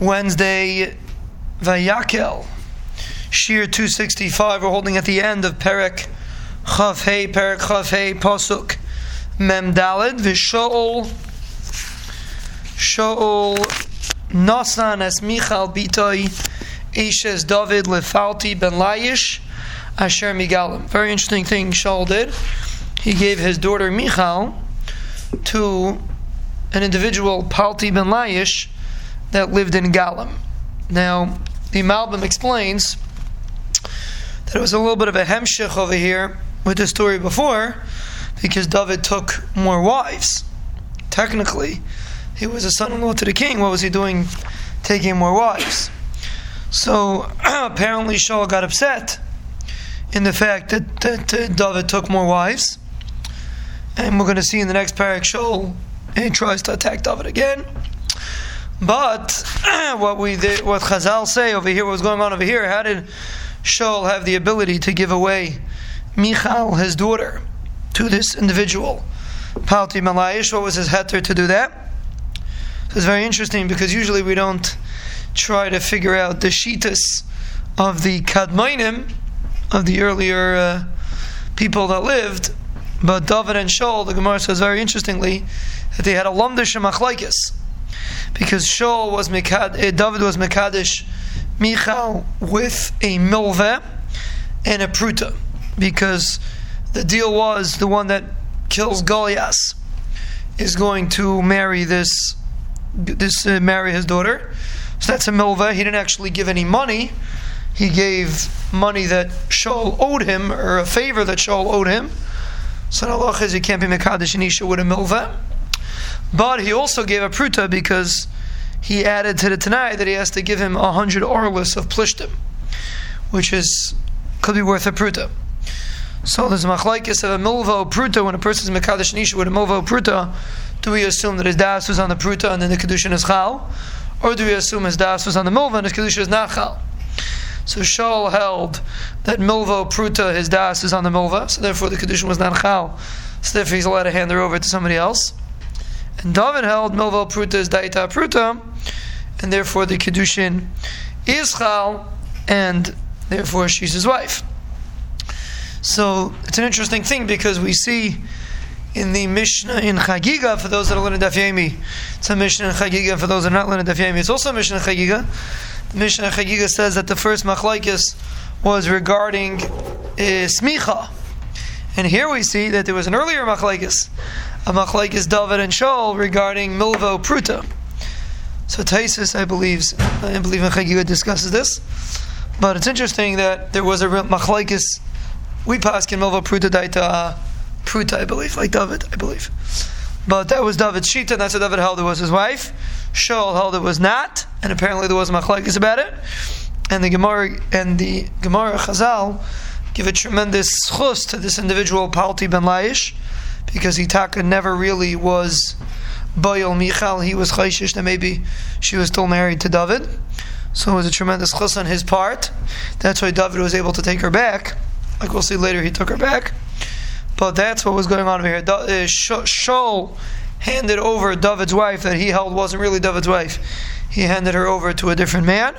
Wednesday, VaYakel, Shir 265. We're holding at the end of Perek Chofhei, Posuk, Memdaled, V'sho'ol, Nosan as Michal Bitoi, Ishes David Lefalti ben Laish, Asher Migalim. Very interesting thing Shaul did. He gave his daughter Michal to an individual, Palti ben Laish, that lived in Gallim. Now, the Malbim explains that it was a little bit of a hemshich over here with the story before, because David took more wives. Technically, he was a son-in-law to the king. What was he doing taking more wives? So, apparently Shaul got upset in the fact that David took more wives. And we're going to see in the next parak, Shaul, he tries to attack David again. But what Chazal say over here, what was going on over here, how did Shaul have the ability to give away Michal, his daughter, to this individual, Palti Malay? What was his heter to do that? So it's very interesting, because usually we don't try to figure out the sheitas of the Kadmainim, of the earlier people that lived. But David and Shaul, the Gemara says very interestingly, that they had a lumdish and machleikus, because Shaul was Mekadesh, David was Mekadesh Michal with a milveh and a pruta, because the deal was the one that kills Goliath is going to marry marry his daughter. So that's a milveh. He didn't actually give any money. He gave money that Shaul owed him, or a favor that Shaul owed him. So the halacha is you can't be Mekadesh and Isha with a milveh. But he also gave a pruta, because he added to the Tanai that he has to give him 100 orlas of plishtim, which could be worth a pruta. So there's a machlokes of a milveh pruta. When a person is mekadesh nisha with a milveh pruta, do we assume that his das was on the pruta and then the kedushin is chal? Or do we assume his das was on the milveh and his kedushin is not chal? So Shaul held that milveh pruta, his das is on the milveh, so therefore the kedushin was not chal, so therefore he's allowed to hand her over to somebody else. And David held milveh pruta is daita pruta, and therefore the kedushin is chal, and therefore she's his wife. So it's an interesting thing, because we see in the Mishnah in Chagiga, for those that are learning Dafyaymi, it's a Mishnah in Chagiga. For those that are not learning Dafyaymi, it's also a Mishnah in Chagiga. The Mishnah in Chagiga says that the first machlokes was regarding smicha, and here we see that there was an earlier machlokes, a machleikus David and Shaul regarding milveh pruta. So Taisus, I believe in Chagiga discusses this, but it's interesting that there was a machleikus. We paskin milveh pruta daita pruta, I believe, like David, I believe. But that was David's shita, and that's what David held it was his wife. Shaul held it was not, and apparently there was a machleikus about it. And the Gemara Chazal give a tremendous schus to this individual Palti ben Laish, because Hitaka never really was Bayal Michal. He was Chayshish, that maybe she was still married to David. So it was a tremendous chus on his part. That's why David was able to take her back. Like we'll see later, he took her back. But that's what was going on over here. Shaul handed over David's wife that he held wasn't really David's wife. He handed her over to a different man.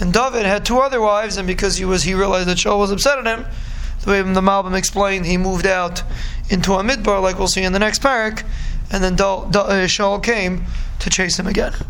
And David had two other wives, and because he realized that Shaul was upset at him, the way the Malbim explained, he moved out into a midbar, like we'll see in the next parak, and then Shaul came to chase him again.